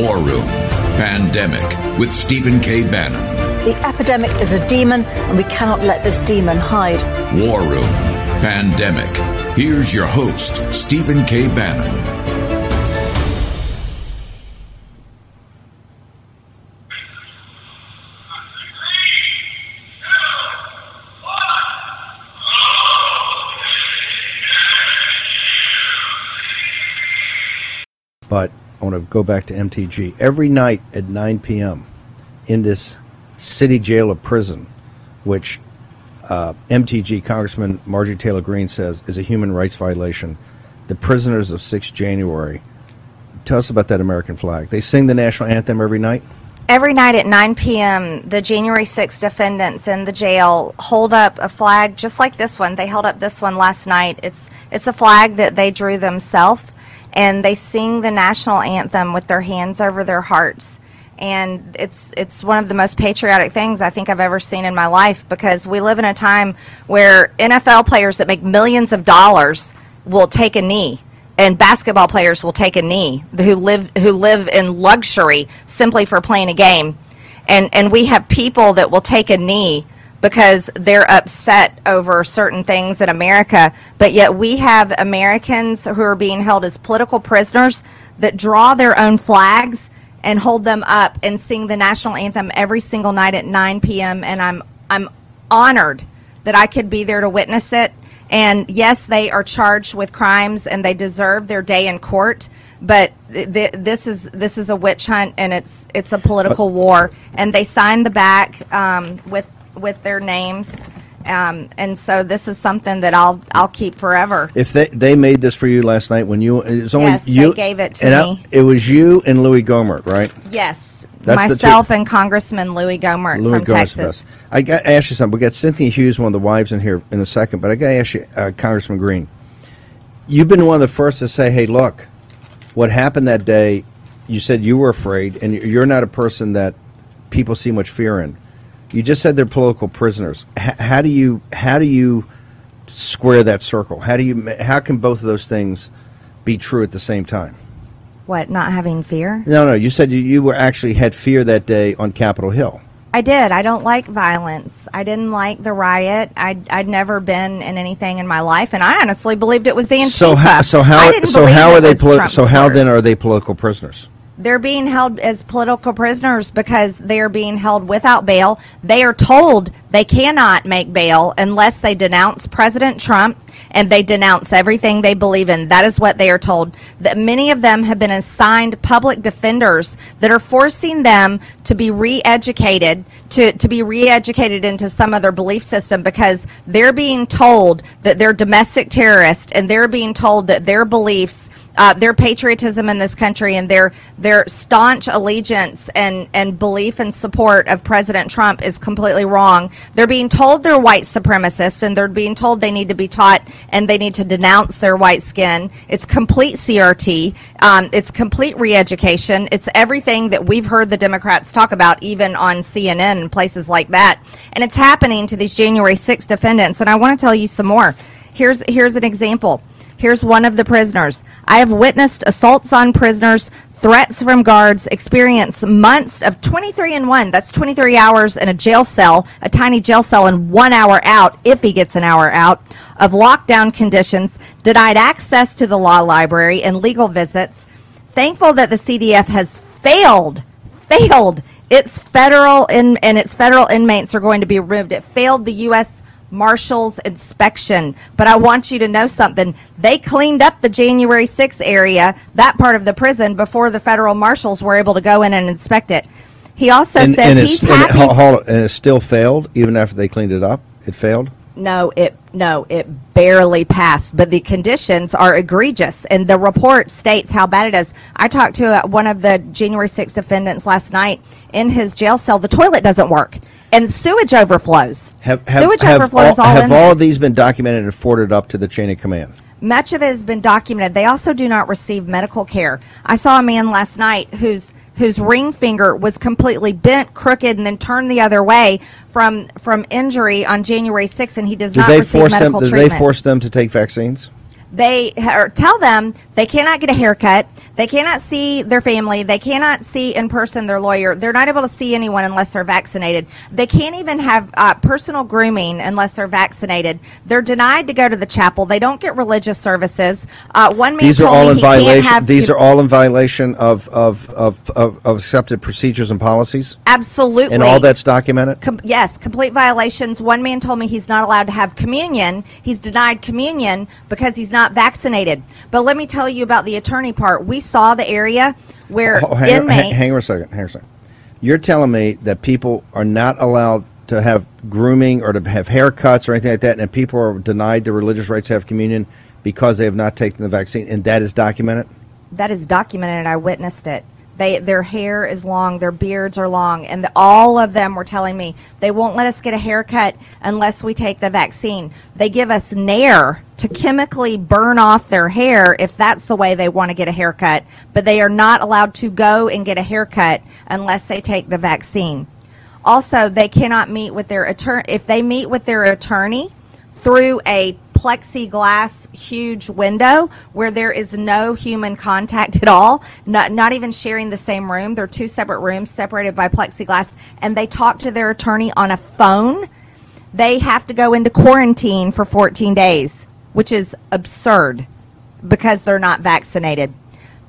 War Room, Pandemic, with Stephen K. Bannon. The epidemic is a demon, and we cannot let this demon hide. War Room, Pandemic. Here's your host, Stephen K. Bannon. But I want to go back to MTG. Every night at 9 p.m. in this city jail or prison, which MTG Congressman Marjorie Taylor Greene says is a human rights violation, the prisoners of 6 January. Tell us about that American flag. They sing the national anthem every night? Every night at 9 p.m., the January 6th defendants in the jail hold up a flag just like this one. They held up this one last night. It's a flag that they drew themselves. And they sing the national anthem with their hands over their hearts. And it's one of the most patriotic things I think I've ever seen in my life, because we live in a time where NFL players that make millions of dollars will take a knee, and basketball players will take a knee, who live in luxury simply for playing a game. And we have people that will take a knee because they're upset over certain things in America, but yet we have Americans who are being held as political prisoners that draw their own flags and hold them up and sing the national anthem every single night at 9 p.m. And I'm honored that I could be there to witness it. And yes, they are charged with crimes and they deserve their day in court, but this is a witch hunt, and it's a political war. And they signed the back with their names, and so this is something that I'll keep forever. If they made this for you last night when you, it was only you, they gave it to me. It was you and Louie Gohmert, right? Yes, that's myself and Congressman Louie Gohmert from Texas. I got to ask you something. We got Cynthia Hughes, one of the wives, in here in a second, but I got to ask you, Congressman Greene, you've been one of the first to say, "Hey, look, what happened that day?" You said you were afraid, and you're not a person that people see much fear in. You just said they're political prisoners. How do you square that circle? How can both of those things be true at the same time? What, not having fear? No. You said you were actually had fear that day on Capitol Hill. I did. I don't like violence. I didn't like the riot. I'd never been in anything in my life, and I honestly believed it was the Antifa. So how then are they political prisoners? They're being held as political prisoners because they are being held without bail. They are told they cannot make bail unless they denounce President Trump, and they denounce everything they believe in. That is what they are told. That many of them have been assigned public defenders that are forcing them to be re-educated, to be re-educated into some other belief system, because they're being told that they're domestic terrorists, and they're being told that their beliefs, their patriotism in this country, and their staunch allegiance and belief and support of President Trump is completely wrong. They're being told they're white supremacists, and they're being told they need to be taught and they need to denounce their white skin. It's complete CRT. It's complete re-education. It's everything that we've heard the Democrats talk about, even on CNN and places like that. And it's happening to these January 6 defendants. And I want to tell you some more. Here's an example. Here's one of the prisoners. I have witnessed assaults on prisoners, threats from guards, experienced months of 23 in one. That's 23 hours in a jail cell, a tiny jail cell, and 1 hour out, if he gets an hour out, of lockdown conditions, denied access to the law library and legal visits. Thankful that the CDF has failed. Its federal inmates are going to be removed. It failed the U.S. Marshals inspection. But I want you to know something. They cleaned up the January 6th area, that part of the prison, before the federal marshals were able to go in and inspect it. He also says he's happy. And it still failed, even after they cleaned it up? It failed? No, it barely passed, but the conditions are egregious, and the report states how bad it is. I talked to one of the January 6th defendants last night. In his jail cell, the toilet doesn't work, and sewage overflows. Have all of these been documented and forwarded up to the chain of command? Much of it has been documented. They also do not receive medical care. I saw a man last night whose ring finger was completely bent, crooked, and then turned the other way from injury on January 6th, and he does not receive medical treatment. Did they force them to take vaccines? they tell them they cannot get a haircut, they cannot see their family, they cannot see in person their lawyer, they're not able to see anyone unless they're vaccinated, they can't even have personal grooming unless they're vaccinated, they're denied to go to the chapel, they don't get religious services. One man told me he can't have— These are all in violation of accepted procedures and policies? Absolutely. And all that's documented? Yes, complete violations. One man told me he's not allowed to have communion. He's denied communion because he's not vaccinated. But let me tell you about the attorney part. We saw the area where inmates— Hang on a second. You're telling me that people are not allowed to have grooming or to have haircuts or anything like that, and people are denied the religious rights to have communion because they have not taken the vaccine, and that is documented? That is documented. I witnessed it. Their hair is long, their beards are long, and all of them were telling me they won't let us get a haircut unless we take the vaccine. They give us Nair to chemically burn off their hair if that's the way they want to get a haircut, but they are not allowed to go and get a haircut unless they take the vaccine. Also, they cannot meet with their attorney. If they meet with their attorney through a plexiglass huge window where there is no human contact at all, not even sharing the same room. They're two separate rooms separated by plexiglass, and they talk to their attorney on a phone. They have to go into quarantine for 14 days, which is absurd because they're not vaccinated.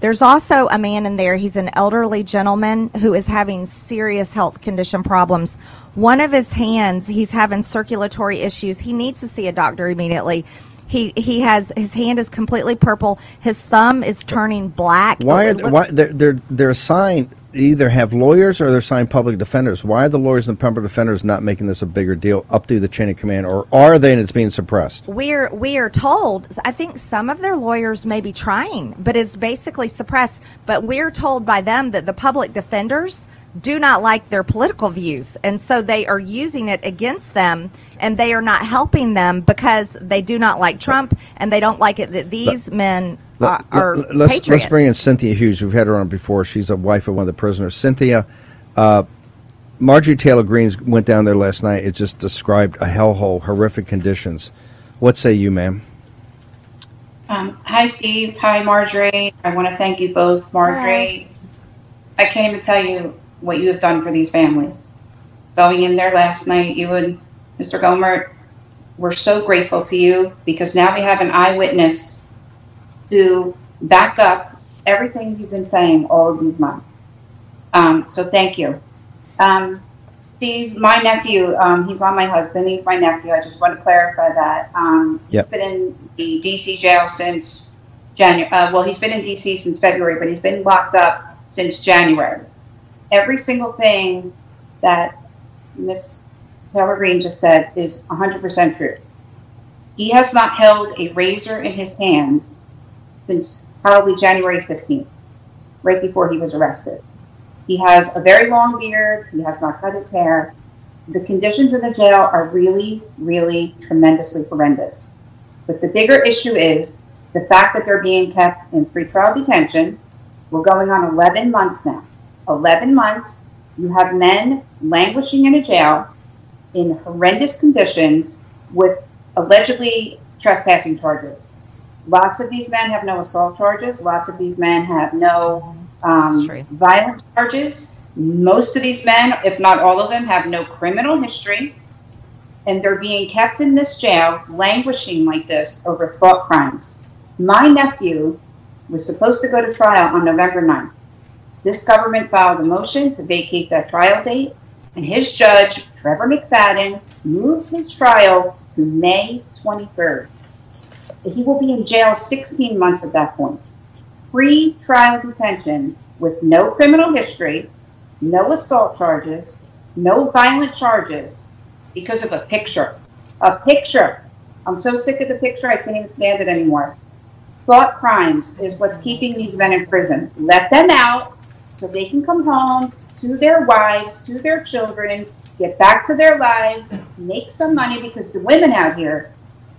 There's also a man in there, he's an elderly gentleman who is having serious health condition problems. One of his hands, he's having circulatory issues. He needs to see a doctor immediately. He has, his hand is completely purple. His thumb is turning black. Why they're assigned, either have lawyers or they're assigned public defenders. Why are the lawyers and public defenders not making this a bigger deal up through the chain of command, or are they, and it's being suppressed? We are told, I think some of their lawyers may be trying, but it's basically suppressed. But we're told by them that the public defenders do not like their political views, and so they are using it against them, and they are not helping them because they do not like Trump, and they don't like it that these men are patriots. Let's bring in Cynthia Hughes. We've had her on before. She's a wife of one of the prisoners. Cynthia, Marjorie Taylor Greene went down there last night. It just described a hellhole, horrific conditions. What say you, ma'am? Hi, Steve. Hi, Marjorie. I want to thank you both, Marjorie. Hi. I can't even tell you what you have done for these families. Going in there last night, you and Mr. Gohmert, we're so grateful to you, because now we have an eyewitness to back up everything you've been saying all of these months. So thank you. Steve, my nephew, he's not my husband, he's my nephew. I just want to clarify that. Yep. He's been in the DC jail since January. Well, he's been in DC since February, but he's been locked up since January. Every single thing that Ms. Taylor Greene just said is 100% true. He has not held a razor in his hand since probably January 15th, right before he was arrested. He has a very long beard. He has not cut his hair. The conditions in the jail are really, really tremendously horrendous. But the bigger issue is the fact that they're being kept in pretrial detention. We're going on 11 months now. 11 months, you have men languishing in a jail in horrendous conditions with allegedly trespassing charges. Lots of these men have no assault charges. Lots of these men have no violent charges. Most of these men, if not all of them, have no criminal history. And they're being kept in this jail, languishing like this over thought crimes. My nephew was supposed to go to trial on November 9th. This government filed a motion to vacate that trial date, and his judge, Trevor McFadden, moved his trial to May 23rd. He will be in jail 16 months at that point. Pre-trial detention with no criminal history, no assault charges, no violent charges because of a picture. A picture. I'm so sick of the picture, I can't even stand it anymore. Thought crimes is what's keeping these men in prison. Let them out, so they can come home to their wives, to their children, get back to their lives, make some money, because the women out here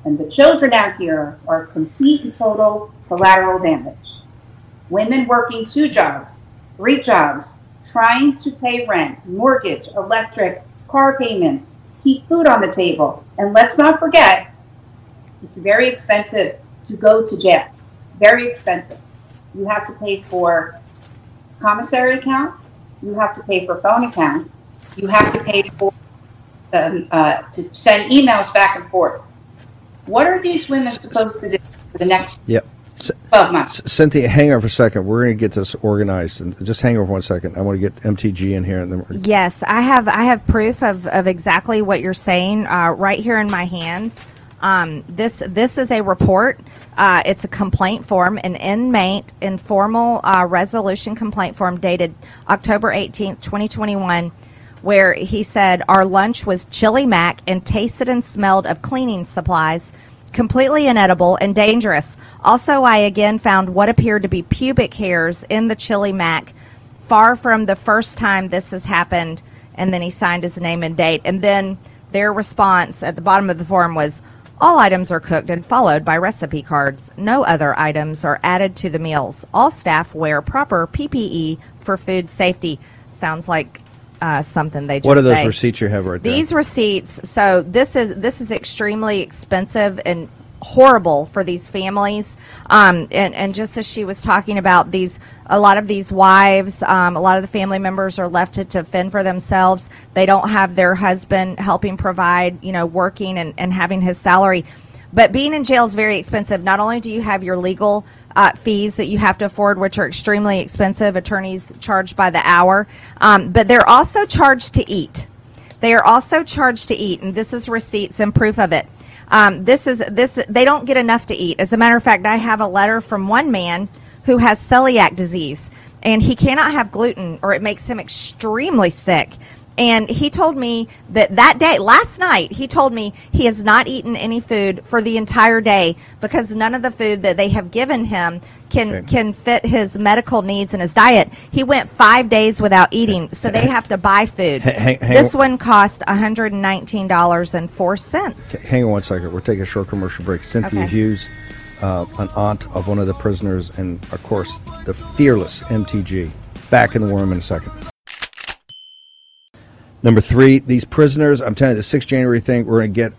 and the children out here are complete and total collateral damage. Women working 2 jobs, 3 jobs, trying to pay rent, mortgage, electric, car payments, keep food on the table. And let's not forget, it's very expensive to go to jail. Very expensive. You have to pay for commissary account. You have to pay for phone accounts. You have to pay for to send emails back and forth. What are these women supposed to do for the next 12 months? Cynthia, hang on for a second. We're going to get this organized. And just hang on for 1 second. I want to get MTG in here. And then yes, I have proof of exactly what you're saying right here in my hands. This is a report. It's a complaint form, an inmate informal resolution complaint form dated October 18th, 2021, where he said, "Our lunch was chili mac and tasted and smelled of cleaning supplies, completely inedible and dangerous. Also, I again found what appeared to be pubic hairs in the chili mac, far from the first time this has happened." And then he signed his name and date. And then their response at the bottom of the form was, "All items are cooked and followed by recipe cards. No other items are added to the meals. All staff wear proper PPE for food safety." Sounds like something they just say. What are those receipts you have right there? These receipts, so this is extremely expensive and horrible for these families. And just as she was talking about, these, a lot of these wives, a lot of the family members are left to fend for themselves. They don't have their husband helping provide, working and having his salary. But being in jail is very expensive. Not only do you have your legal fees that you have to afford, which are extremely expensive, attorneys charged by the hour, but they're also charged to eat. They are also charged to eat, and this is receipts and proof of it. They don't get enough to eat. As a matter of fact, I have a letter from one man who has celiac disease, and he cannot have gluten or it makes him extremely sick. And he told me that day, last night, he told me he has not eaten any food for the entire day because none of the food that they have given him can fit his medical needs and his diet. He went 5 days without eating, so they have to buy food. This one cost $119.04. Hang on 1 second. We're taking a short commercial break. Cynthia Hughes, an aunt of one of the prisoners, and, of course, the fearless MTG. Back in the War Room in a second. Number three, these prisoners, I'm telling you, the 6th January thing, they're going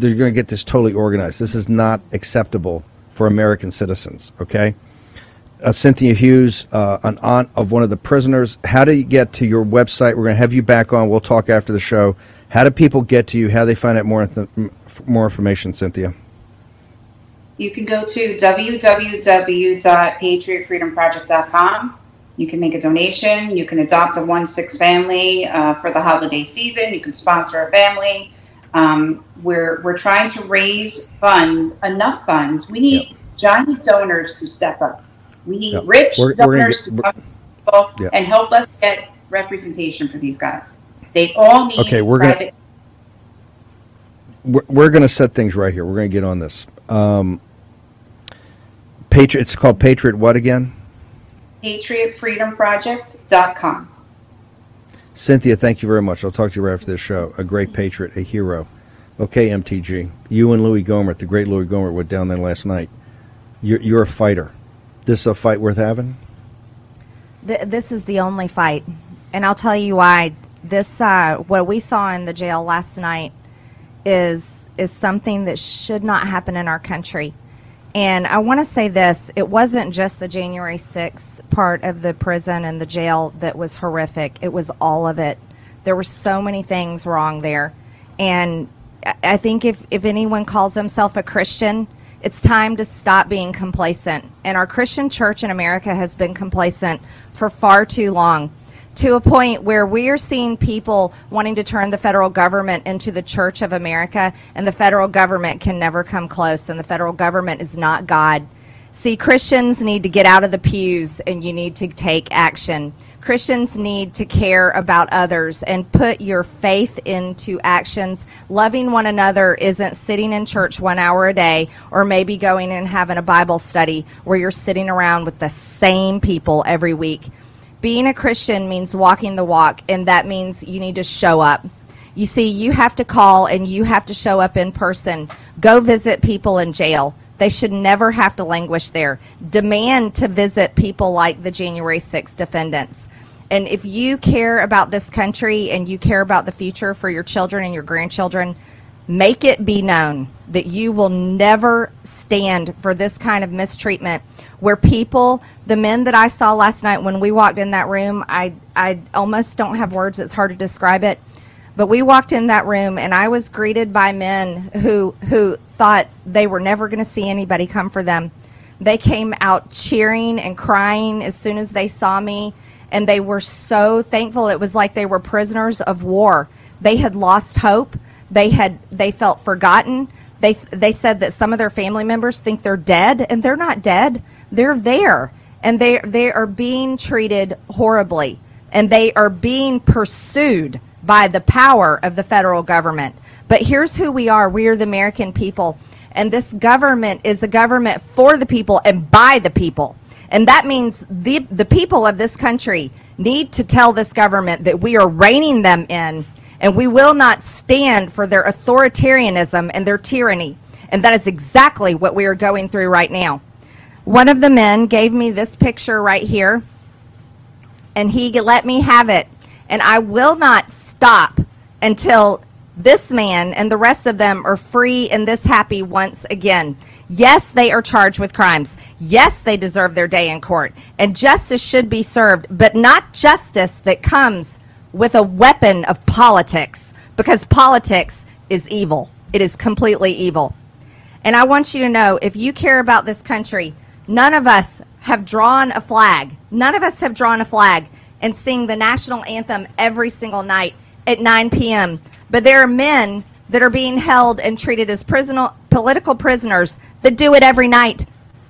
to get this totally organized. This is not acceptable for American citizens, okay? Cynthia Hughes, an aunt of one of the prisoners. How do you get to your website? We're going to have you back on. We'll talk after the show. How do people get to you? How do they find out more information, Cynthia? You can go to www.patriotfreedomproject.com. You can make a donation. You can adopt a 1-6 family for the holiday season. You can sponsor a family. We're trying to raise funds, enough funds. We need giant donors to step up. We need rich donors to come up and help us get representation for these guys. They all need private. We're going to set things right here. We're going to get on this. It's called Patriot what again? PatriotFreedomProject.com. Cynthia, thank you very much. I'll talk to you right after this show. A great patriot, a hero. Okay, MTG, you and Louie Gohmert, the great Louie Gohmert, went down there last night. You're a fighter. This is a fight worth having? This is the only fight, and I'll tell you why. This what we saw in the jail last night is something that should not happen in our country. And I want to say this, it wasn't just the January 6th part of the prison and the jail that was horrific. It was all of it. There were so many things wrong there. And I think if anyone calls himself a Christian, it's time to stop being complacent. And our Christian church in America has been complacent for far too long, to a point where we are seeing people wanting to turn the federal government into the Church of America, and the federal government can never come close, and the federal government is not God. See, Christians need to get out of the pews, and you need to take action. Christians need to care about others and put your faith into actions. Loving one another isn't sitting in church 1 hour a day, or maybe going and having a Bible study where you're sitting around with the same people every week. Being a Christian means walking the walk, and that means you need to show up. You see, you have to call and you have to show up in person. Go visit people in jail. They should never have to languish there. Demand to visit people like the January 6th defendants. And if you care about this country and you care about the future for your children and your grandchildren, Make it be known that you will never stand for this kind of mistreatment where people, the men that I saw last night when we walked in that room, I almost don't have words, it's hard to describe it, but we walked in that room and I was greeted by men who thought they were never going to see anybody come for them. They came out cheering and crying as soon as they saw me, and they were so thankful. It was like they were prisoners of war. They had lost hope. They felt forgotten. They said that some of their family members think they're dead, and they're not dead. They're there, and they are being treated horribly, and they are being pursued by the power of the federal government. But here's who we are. We are the American people, and this government is a government for the people and by the people. And that means the people of this country need to tell this government that we are reining them in, and we will not stand for their authoritarianism and their tyranny. And that is exactly what we are going through right now. One of the men gave me this picture right here, and he let me have it. And I will not stop until this man and the rest of them are free and this happy once again. Yes, they are charged with crimes. Yes, they deserve their day in court. And justice should be served, but not justice that comes with a weapon of politics, because politics is evil. It is completely evil. And I want you to know, if you care about this country, none of us have drawn a flag. None of us have drawn a flag and sing the national anthem every single night at 9 p.m. But there are men that are being held and treated as political prisoners that do it every night,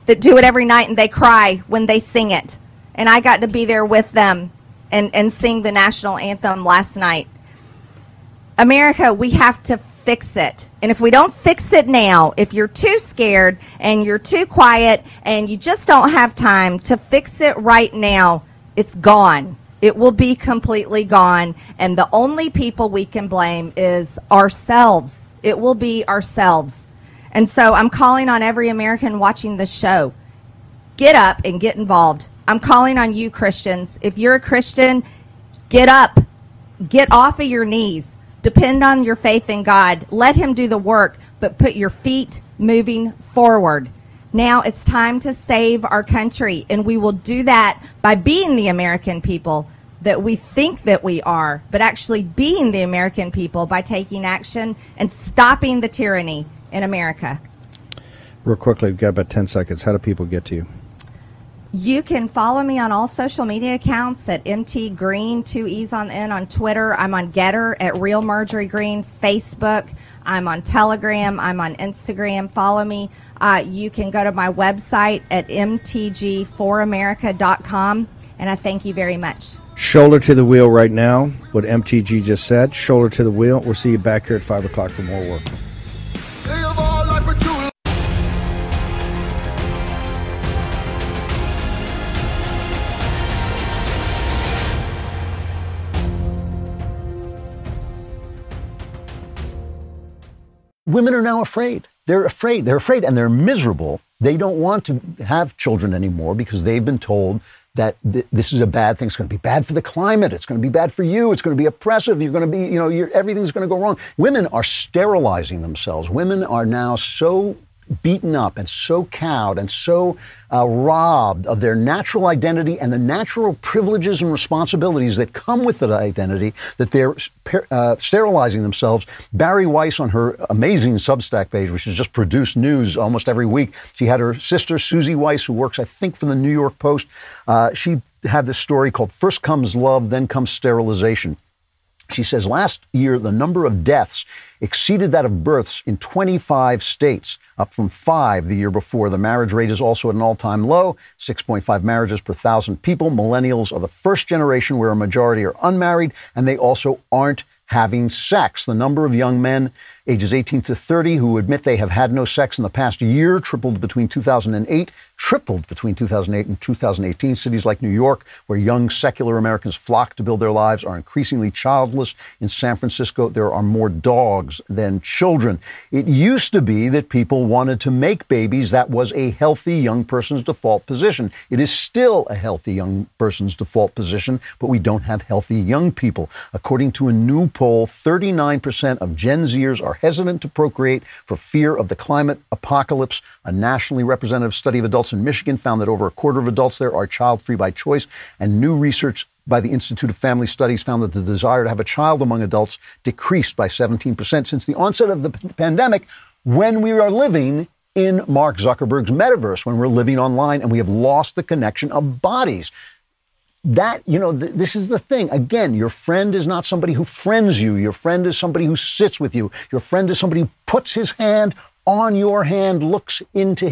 and they cry when they sing it. And I got to be there with them and sing the national anthem last night. America, we have to fix it. And if we don't fix it now, if you're too scared and you're too quiet and you just don't have time to fix it right now, it's gone. It will be completely gone. And the only people we can blame is ourselves. It will be ourselves. And so I'm calling on every American watching this show. Get up and get involved. I'm calling on you, Christians. If you're a Christian, get up. Get off of your knees. Depend on your faith in God. Let him do the work, but put your feet moving forward. Now it's time to save our country, and we will do that by being the American people that we think that we are, but actually being the American people by taking action and stopping the tyranny in America. Real quickly, we've got about 10 seconds. How do people get to you? You can follow me on all social media accounts at MT Green, 2 E's on the end, on Twitter. I'm on Gettr at Real Marjorie Green, Facebook. I'm on Telegram. I'm on Instagram. Follow me. You can go to my website at mtgforamerica.com, and I thank you very much. Shoulder to the wheel right now, what MTG just said. Shoulder to the wheel. We'll see you back here at 5 o'clock for more work. Women are now afraid. They're afraid, and they're miserable. They don't want to have children anymore because they've been told that this is a bad thing. It's going to be bad for the climate. It's going to be bad for you. It's going to be oppressive. You're going to be, everything's going to go wrong. Women are sterilizing themselves. Women are now so beaten up and so cowed and so robbed of their natural identity and the natural privileges and responsibilities that come with that identity that they're sterilizing themselves. Barry Weiss, on her amazing Substack page, which has just produced news almost every week, she had her sister Susie Weiss, who works, I think, for the New York Post. She had this story called "First Comes Love, Then Comes Sterilization." She says last year, the number of deaths exceeded that of births in 25 states, up from 5 the year before. The marriage rate is also at an all-time low, 6.5 marriages per 1,000 people. Millennials are the first generation where a majority are unmarried, and they also aren't having sex. The number of young men ages 18 to 30 who admit they have had no sex in the past year tripled between 2008 tripled between 2008 and 2018. Cities like New York, where young secular Americans flock to build their lives, are increasingly childless. In San Francisco, there are more dogs than children. It used to be that people wanted to make babies. That was a healthy young person's default position. It is still a healthy young person's default position, but we don't have healthy young people. According to a new poll, 39% of Gen Zers are hesitant to procreate for fear of the climate apocalypse. A nationally representative study of adults in Michigan found that over a quarter of adults there are child-free by choice, and new research by the Institute of Family Studies found that the desire to have a child among adults decreased by 17% since the onset of the pandemic, when we are living in Mark Zuckerberg's metaverse, when we're living online and we have lost the connection of bodies. That, you know, this is the thing. Again, your friend is not somebody who friends you. Your friend is somebody who sits with you. Your friend is somebody who puts his hand on your hand, looks into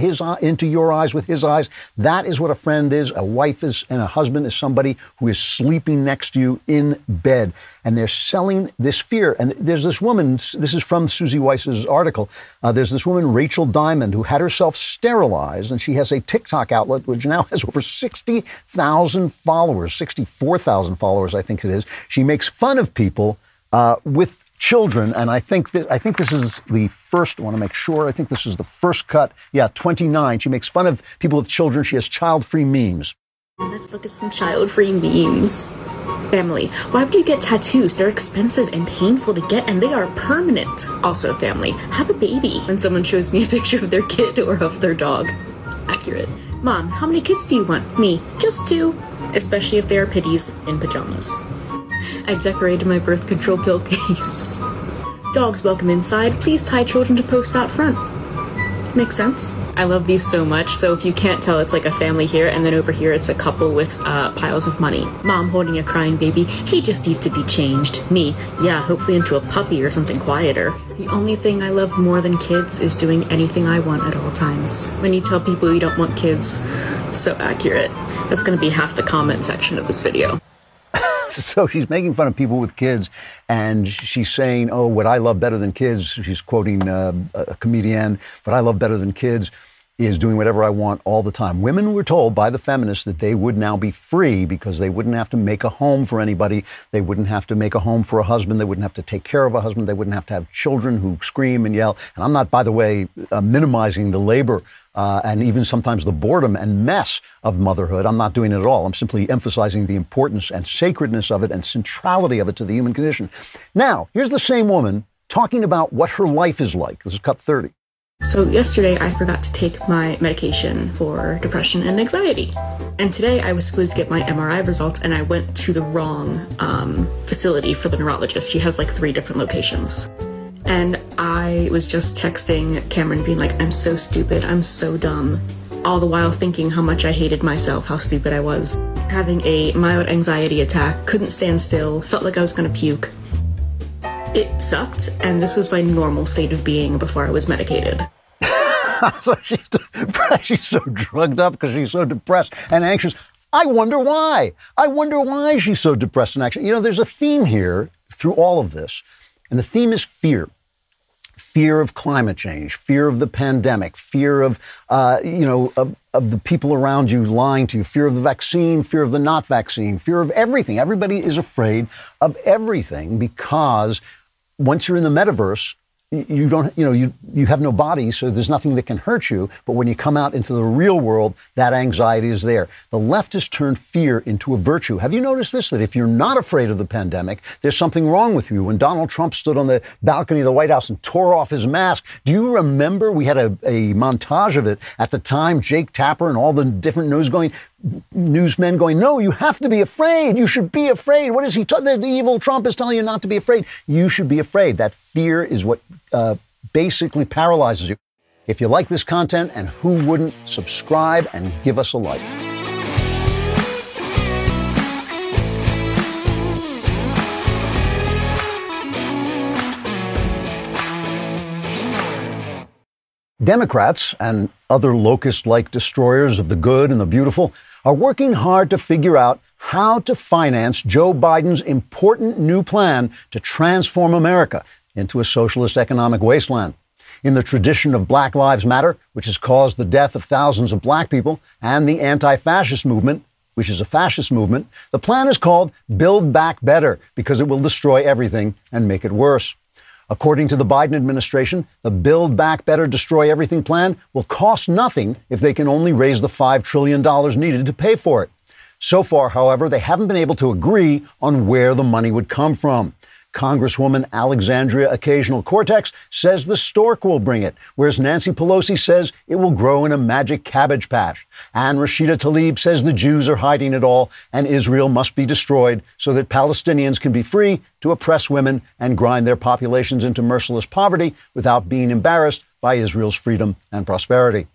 your eyes with his eyes. That is what a friend is. A wife is, and a husband is somebody who is sleeping next to you in bed. And they're selling this fear. And there's this woman, this is from Susie Weiss's article, there's this woman, Rachel Diamond, who had herself sterilized, and she has a TikTok outlet, which now has over 60,000 followers, 64,000 followers, I think it is. She makes fun of people with children, and I think this is the first, I want to make sure, I think this is the first cut. Yeah, 29. She makes fun of people with children. She has child-free memes. Let's look at some child-free memes. Family. Why would you get tattoos? They're expensive and painful to get, and they are permanent. Also, family. Have a baby. When someone shows me a picture of their kid or of their dog. Accurate. Mom, how many kids do you want? Me. Just two. Especially if they are pitties in pajamas. I decorated my birth control pill case. Dogs welcome inside. Please tie children to posts out front. Makes sense. I love these so much. So if you can't tell, it's like a family here, and then over here it's a couple with piles of money. Mom holding a crying baby. He just needs to be changed. Me. Yeah, hopefully into a puppy or something quieter. The only thing I love more than kids is doing anything I want at all times. When you tell people you don't want kids, so accurate. That's going to be half the comment section of this video. So she's making fun of people with kids, and she's saying, oh, what I love better than kids, she's quoting a comedian, what I love better than kids is doing whatever I want all the time. Women were told by the feminists that they would now be free because they wouldn't have to make a home for anybody. They wouldn't have to make a home for a husband. They wouldn't have to take care of a husband. They wouldn't have to have children who scream and yell. And I'm not, by the way, minimizing the labor and even sometimes the boredom and mess of motherhood. I'm not doing it at all. I'm simply emphasizing the importance and sacredness of it and centrality of it to the human condition. Now, here's the same woman talking about what her life is like. This is cut 30. So yesterday I forgot to take my medication for depression and anxiety, and today I was supposed to get my MRI results, and I went to the wrong facility for the neurologist. She has like 3 different locations, and I was just texting Cameron being like, I'm so stupid, I'm so dumb, all the while thinking how much I hated myself, how stupid I was. Having a mild anxiety attack, couldn't stand still, felt like I was gonna puke. It sucked, and this was my normal state of being before I was medicated. So she's so drugged up because she's so depressed and anxious. I wonder why. I wonder why she's so depressed and anxious. You know, there's a theme here through all of this, and the theme is fear. Fear of climate change, fear of the pandemic, fear of, of the people around you lying to you, fear of the vaccine, fear of the not vaccine, fear of everything. Everybody is afraid of everything because once you're in the metaverse, you don't, you have no body, so there's nothing that can hurt you. But when you come out into the real world, that anxiety is there. The left has turned fear into a virtue. Have you noticed this? That if you're not afraid of the pandemic, there's something wrong with you. When Donald Trump stood on the balcony of the White House and tore off his mask, do you remember we had a montage of it at the time? Jake Tapper and all the different newsmen going, no, you have to be afraid. You should be afraid. What is he? The evil Trump is telling you not to be afraid. You should be afraid. That fear is what basically paralyzes you. If you like this content, and who wouldn't, subscribe and give us a like. Democrats and other locust-like destroyers of the good and the beautiful are working hard to figure out how to finance Joe Biden's important new plan to transform America into a socialist economic wasteland. in the tradition of Black Lives Matter, which has caused the death of thousands of black people, and the anti-fascist movement, which is a fascist movement, the plan is called Build Back Better because it will destroy everything and make it worse. According to the Biden administration, the Build Back Better Destroy Everything plan will cost nothing if they can only raise the $5 trillion needed to pay for it. So far, however, they haven't been able to agree on where the money would come from. Congresswoman Alexandria Ocasio-Cortez says the stork will bring it, whereas Nancy Pelosi says it will grow in a magic cabbage patch. And Rashida Tlaib says the Jews are hiding it all and Israel must be destroyed so that Palestinians can be free to oppress women and grind their populations into merciless poverty without being embarrassed by Israel's freedom and prosperity.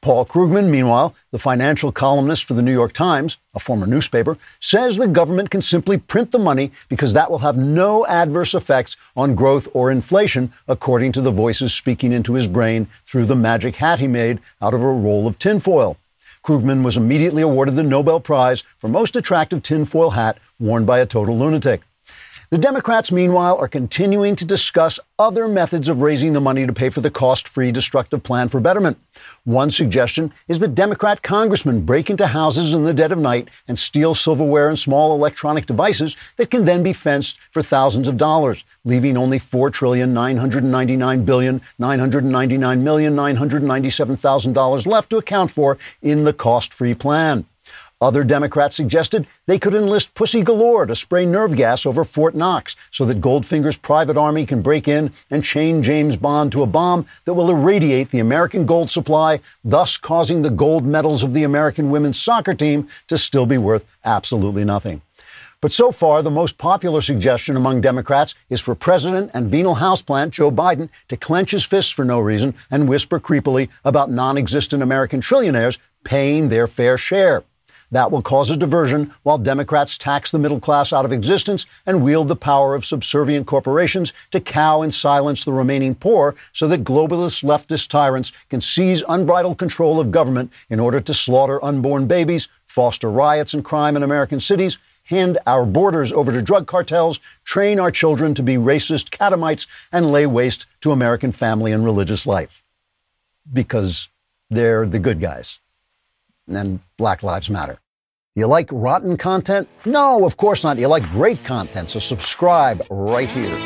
Paul Krugman, meanwhile, the financial columnist for the New York Times, a former newspaper, says the government can simply print the money because that will have no adverse effects on growth or inflation, according to the voices speaking into his brain through the magic hat he made out of a roll of tinfoil. Krugman was immediately awarded the Nobel Prize for most attractive tinfoil hat worn by a total lunatic. The Democrats, meanwhile, are continuing to discuss other methods of raising the money to pay for the cost-free destructive plan for betterment. One suggestion is that Democrat congressmen break into houses in the dead of night and steal silverware and small electronic devices that can then be fenced for thousands of dollars, leaving only $4,999,999,997,000 left to account for in the cost-free plan. Other Democrats suggested they could enlist Pussy Galore to spray nerve gas over Fort Knox so that Goldfinger's private army can break in and chain James Bond to a bomb that will irradiate the American gold supply, thus causing the gold medals of the American women's soccer team to still be worth absolutely nothing. But so far, the most popular suggestion among Democrats is for President and venal houseplant Joe Biden to clench his fists for no reason and whisper creepily about non-existent American trillionaires paying their fair share. That will cause a diversion while Democrats tax the middle class out of existence and wield the power of subservient corporations to cow and silence the remaining poor so that globalist leftist tyrants can seize unbridled control of government in order to slaughter unborn babies, foster riots and crime in American cities, hand our borders over to drug cartels, train our children to be racist catamites, and lay waste to American family and religious life. Because they're the good guys. And Black Lives Matter. You like rotten content? No, of course not. You like great content, so subscribe right here.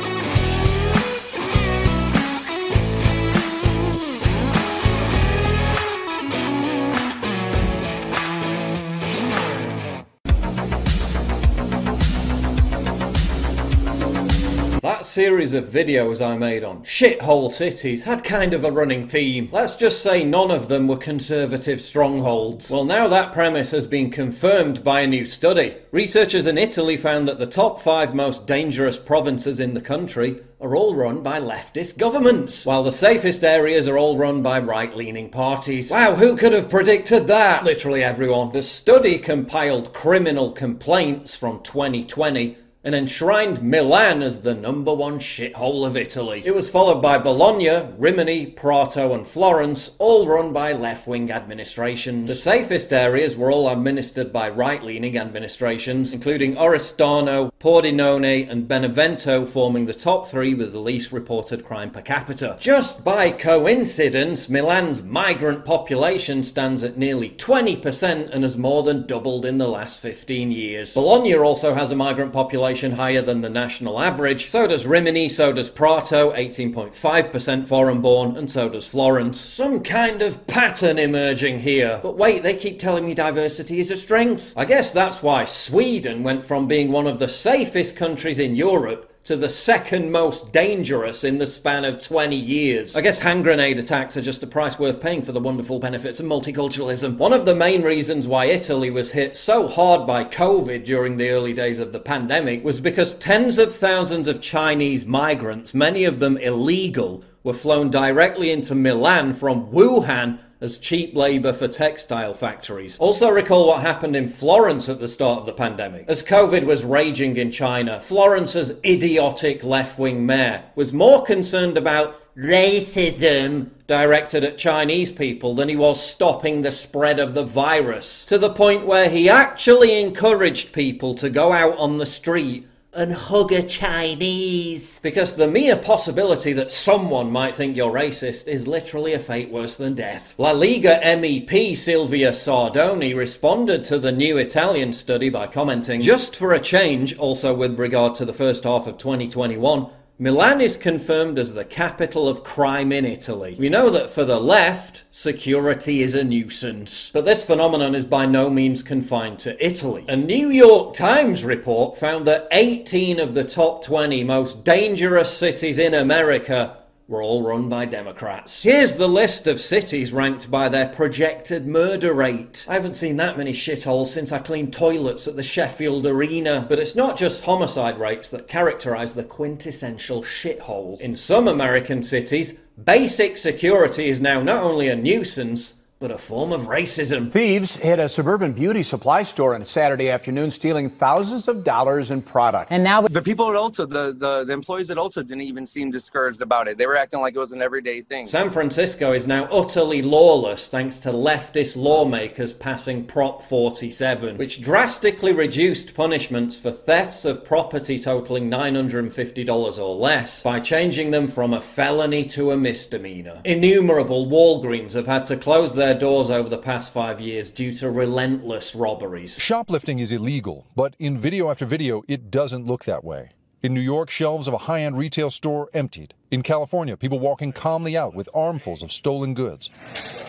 That series of videos I made on shithole cities had kind of a running theme. Let's just say none of them were conservative strongholds. Well, now that premise has been confirmed by a new study. Researchers in Italy found that the top 5 most dangerous provinces in the country are all run by leftist governments, while the safest areas are all run by right-leaning parties. Wow, who could have predicted that? Literally everyone. The study compiled criminal complaints from 2020 and enshrined Milan as the #1 shithole of Italy. It was followed by Bologna, Rimini, Prato and Florence, all run by left-wing administrations. The safest areas were all administered by right-leaning administrations, including Oristano, Pordenone and Benevento forming the top 3 with the least reported crime per capita. Just by coincidence, Milan's migrant population stands at nearly 20% and has more than doubled in the last 15 years. Bologna also has a migrant population higher than the national average. So does Rimini, so does Prato, 18.5% foreign-born, and so does Florence. Some kind of pattern emerging here. But wait, they keep telling me diversity is a strength. I guess that's why Sweden went from being one of the safest countries in Europe to the 2nd most dangerous in the span of 20 years. I guess hand grenade attacks are just a price worth paying for the wonderful benefits of multiculturalism. One of the main reasons why Italy was hit so hard by COVID during the early days of the pandemic was because tens of thousands of Chinese migrants, many of them illegal, were flown directly into Milan from Wuhan as cheap labour for textile factories. Also recall what happened in Florence at the start of the pandemic. As COVID was raging in China, Florence's idiotic left-wing mayor was more concerned about racism directed at Chinese people than he was stopping the spread of the virus, to the point where he actually encouraged people to go out on the street and hug a Chinese. Because the mere possibility that someone might think you're racist is literally a fate worse than death. La Liga MEP Silvia Sardoni responded to the new Italian study by commenting, "Just for a change, also with regard to the first half of 2021, Milan is confirmed as the capital of crime in Italy. We know that for the left, security is a nuisance. But this phenomenon is by no means confined to Italy. A New York Times report found that 18 of the top 20 most dangerous cities in America were all run by Democrats. Here's the list of cities ranked by their projected murder rate. I haven't seen that many shitholes since I cleaned toilets at the Sheffield Arena. But it's not just homicide rates that characterize the quintessential shithole. In some American cities, basic security is now not only a nuisance, but a form of racism. Thieves hit a suburban beauty supply store on Saturday afternoon, stealing thousands of dollars in product. And now the people at Ulta, the employees at Ulta didn't even seem discouraged about it. They were acting like it was an everyday thing. San Francisco is now utterly lawless thanks to leftist lawmakers passing Prop 47, which drastically reduced punishments for thefts of property totaling $950 or less by changing them from a felony to a misdemeanor. Innumerable Walgreens have had to close their doors over the past 5 years due to relentless robberies. Shoplifting is illegal, but in video after video, it doesn't look that way. In New York, shelves of a high-end retail store emptied. In California, people walking calmly out with armfuls of stolen goods.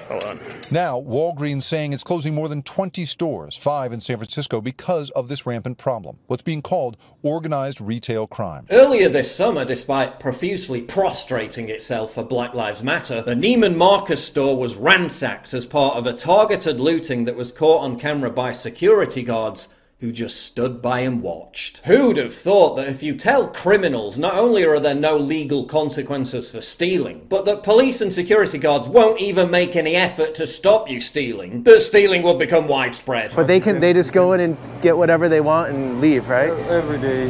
Hold on. Now, Walgreens saying it's closing more than 20 stores, 5 in San Francisco, because of this rampant problem, what's being called organized retail crime. Earlier this summer, despite profusely prostrating itself for Black Lives Matter, the Neiman Marcus store was ransacked as part of a targeted looting that was caught on camera by security guards who just stood by and watched. Who'd have thought that if you tell criminals not only are there no legal consequences for stealing, but that police and security guards won't even make any effort to stop you stealing, that stealing will become widespread. But they just go in and get whatever they want and leave, right? Every day,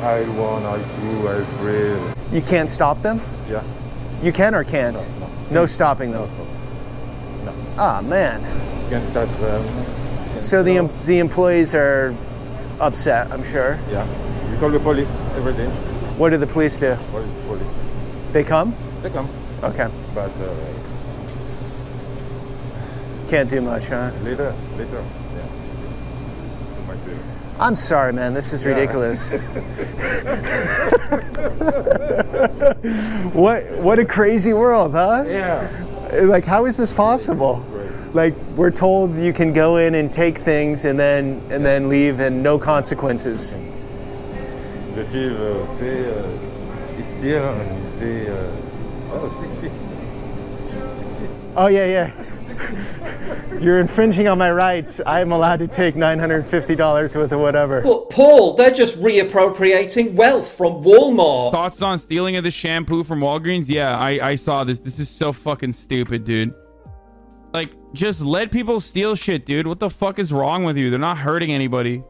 I want, I do, I pray. You can't stop them? Yeah. You can or can't? No stopping them? No. Ah, man. You can't touch them. So the employees are upset, I'm sure. Yeah, we call the police every day. What do the police do? Police. They come? They come. Okay. But can't do much, huh? Later. Yeah. Do my thing. I'm sorry, man. This is ridiculous. What a crazy world, huh? Yeah. Like, how is this possible? Like, we're told you can go in and take things and then leave and no consequences. Le fille fait steal and he say, oh, 6 feet. 6 feet. Oh, yeah. You're infringing on my rights. I am allowed to take $950 worth of whatever. But, Paul, they're just reappropriating wealth from Walmart. Thoughts on stealing of the shampoo from Walgreens? Yeah, I saw this. This is so fucking stupid, dude. Like, just let people steal shit, dude. What the fuck is wrong with you? They're not hurting anybody.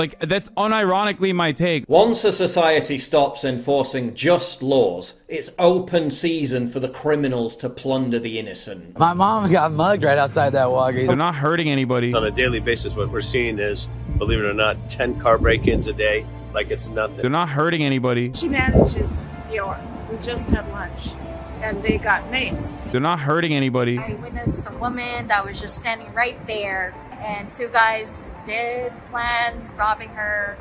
Like, that's unironically my take. Once a society stops enforcing just laws, it's open season for the criminals to plunder the innocent. My mom got mugged right outside that Walgreens. They're not hurting anybody. On a daily basis, what we're seeing is, believe it or not, 10 car break-ins a day. Like, it's nothing. They're not hurting anybody. She manages Dior. We just had lunch. And they got maced. They're not hurting anybody. I witnessed a woman that was just standing right there, and 2 guys did plan robbing her.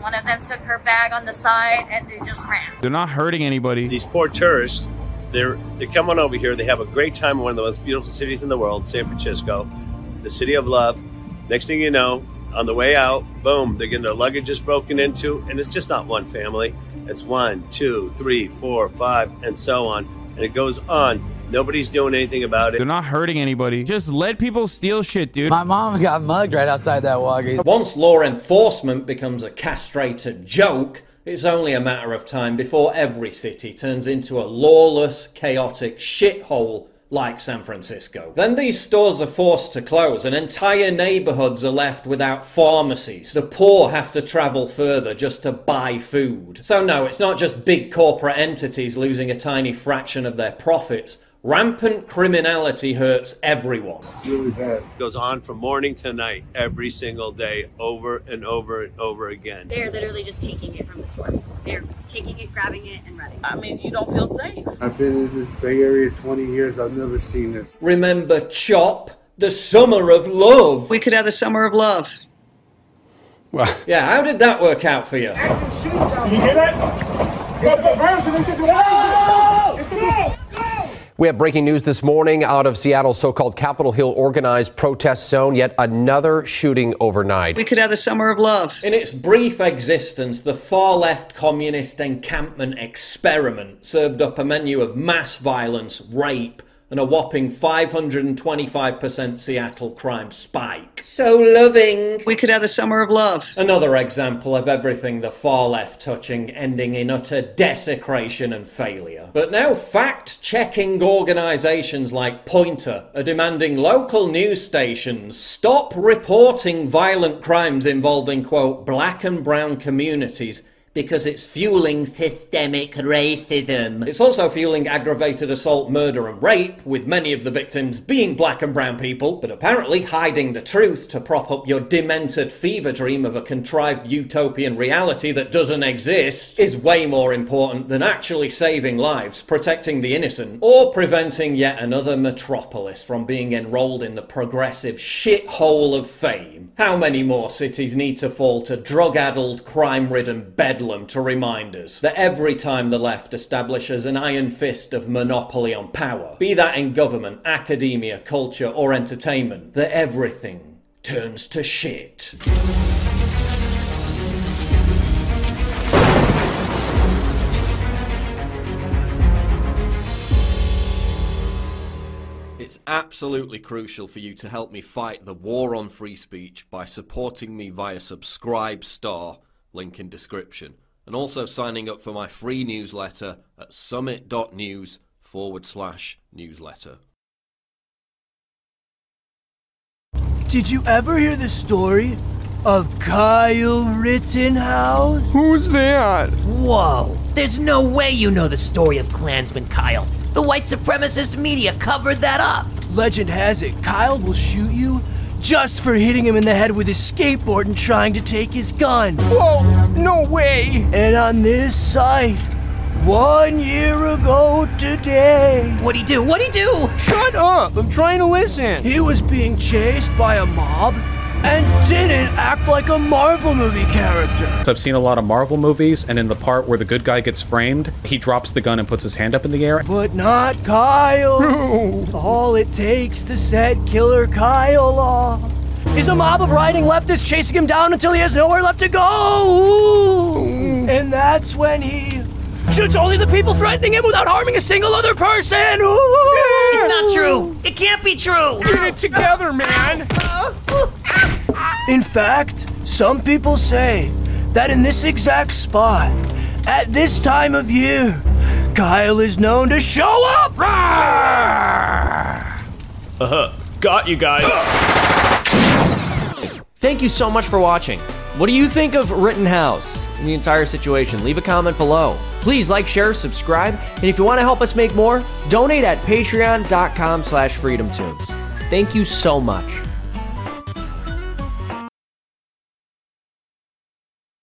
One of them took her bag on the side, and they just ran. They're not hurting anybody. These poor tourists, they're coming over here. They have a great time in one of the most beautiful cities in the world, San Francisco, the city of love. Next thing you know, on the way out, boom, they're getting their luggages broken into, and it's just not one family. It's 1, 2, 3, 4, 5, and so on. And it goes on. Nobody's doing anything about it. They're not hurting anybody. Just let people steal shit, dude. My mom got mugged right outside that Walgreens. Once law enforcement becomes a castrated joke, it's only a matter of time before every city turns into a lawless, chaotic shithole like San Francisco. Then these stores are forced to close and entire neighborhoods are left without pharmacies. The poor have to travel further just to buy food. So no, it's not just big corporate entities losing a tiny fraction of their profits. Rampant criminality hurts everyone. Really bad. Goes on from morning to night, every single day, over and over and over again. They're literally just taking it from the store. They're taking it, grabbing it, and running. I mean, you don't feel safe. I've been in this Bay Area 20 years. I've never seen this. Remember CHOP, the summer of love. We could have the summer of love. Well, yeah, how did that work out for you? Can you hear that? We have breaking news this morning out of Seattle's so-called Capitol Hill organized protest zone. Yet another shooting overnight. We could have the summer of love. In its brief existence, the far-left communist encampment experiment served up a menu of mass violence, rape, and a whopping 525% Seattle crime spike. So loving. We could have the summer of love. Another example of everything the far left touching, ending in utter desecration and failure. But now fact-checking organizations like Pointer are demanding local news stations stop reporting violent crimes involving, quote, black and brown communities, because it's fueling systemic racism. It's also fueling aggravated assault, murder, and rape, with many of the victims being black and brown people, but apparently hiding the truth to prop up your demented fever dream of a contrived utopian reality that doesn't exist is way more important than actually saving lives, protecting the innocent, or preventing yet another metropolis from being enrolled in the progressive shithole of fame. How many more cities need to fall to drug-addled, crime-ridden bedlam to remind us that every time the left establishes an iron fist of monopoly on power, be that in government, academia, culture, or entertainment, that everything turns to shit. It's absolutely crucial for you to help me fight the war on free speech by supporting me via Subscribe Star, link in description, and also signing up for my free newsletter at summit.news/newsletter. Did you ever hear the story of Kyle Rittenhouse? Who's that? Whoa, there's no way you know the story of Klansman Kyle. The white supremacist media covered that up. Legend has it, Kyle will shoot you just for hitting him in the head with his skateboard and trying to take his gun. Whoa, no way! And on this site, 1 year ago today... What'd he do? What'd he do? Shut up! I'm trying to listen! He was being chased by a mob and didn't act like a Marvel movie character. So I've seen a lot of Marvel movies, and in the part where the good guy gets framed, he drops the gun and puts his hand up in the air. But not Kyle. No. All it takes to set Killer Kyle off is a mob of rioting leftists chasing him down until he has nowhere left to go. Ooh. And that's when he shoots only the people threatening him without harming a single other person. Ooh. It's not true. It can't be true. Get it together, man. In fact, some people say that in this exact spot, at this time of year, Kyle is known to show up! Uh-huh. Got you guys. Thank you so much for watching. What do you think of Rittenhouse and the entire situation? Leave a comment below. Please like, share, subscribe, and if you want to help us make more, donate at patreon.com/freedomtunes. Thank you so much.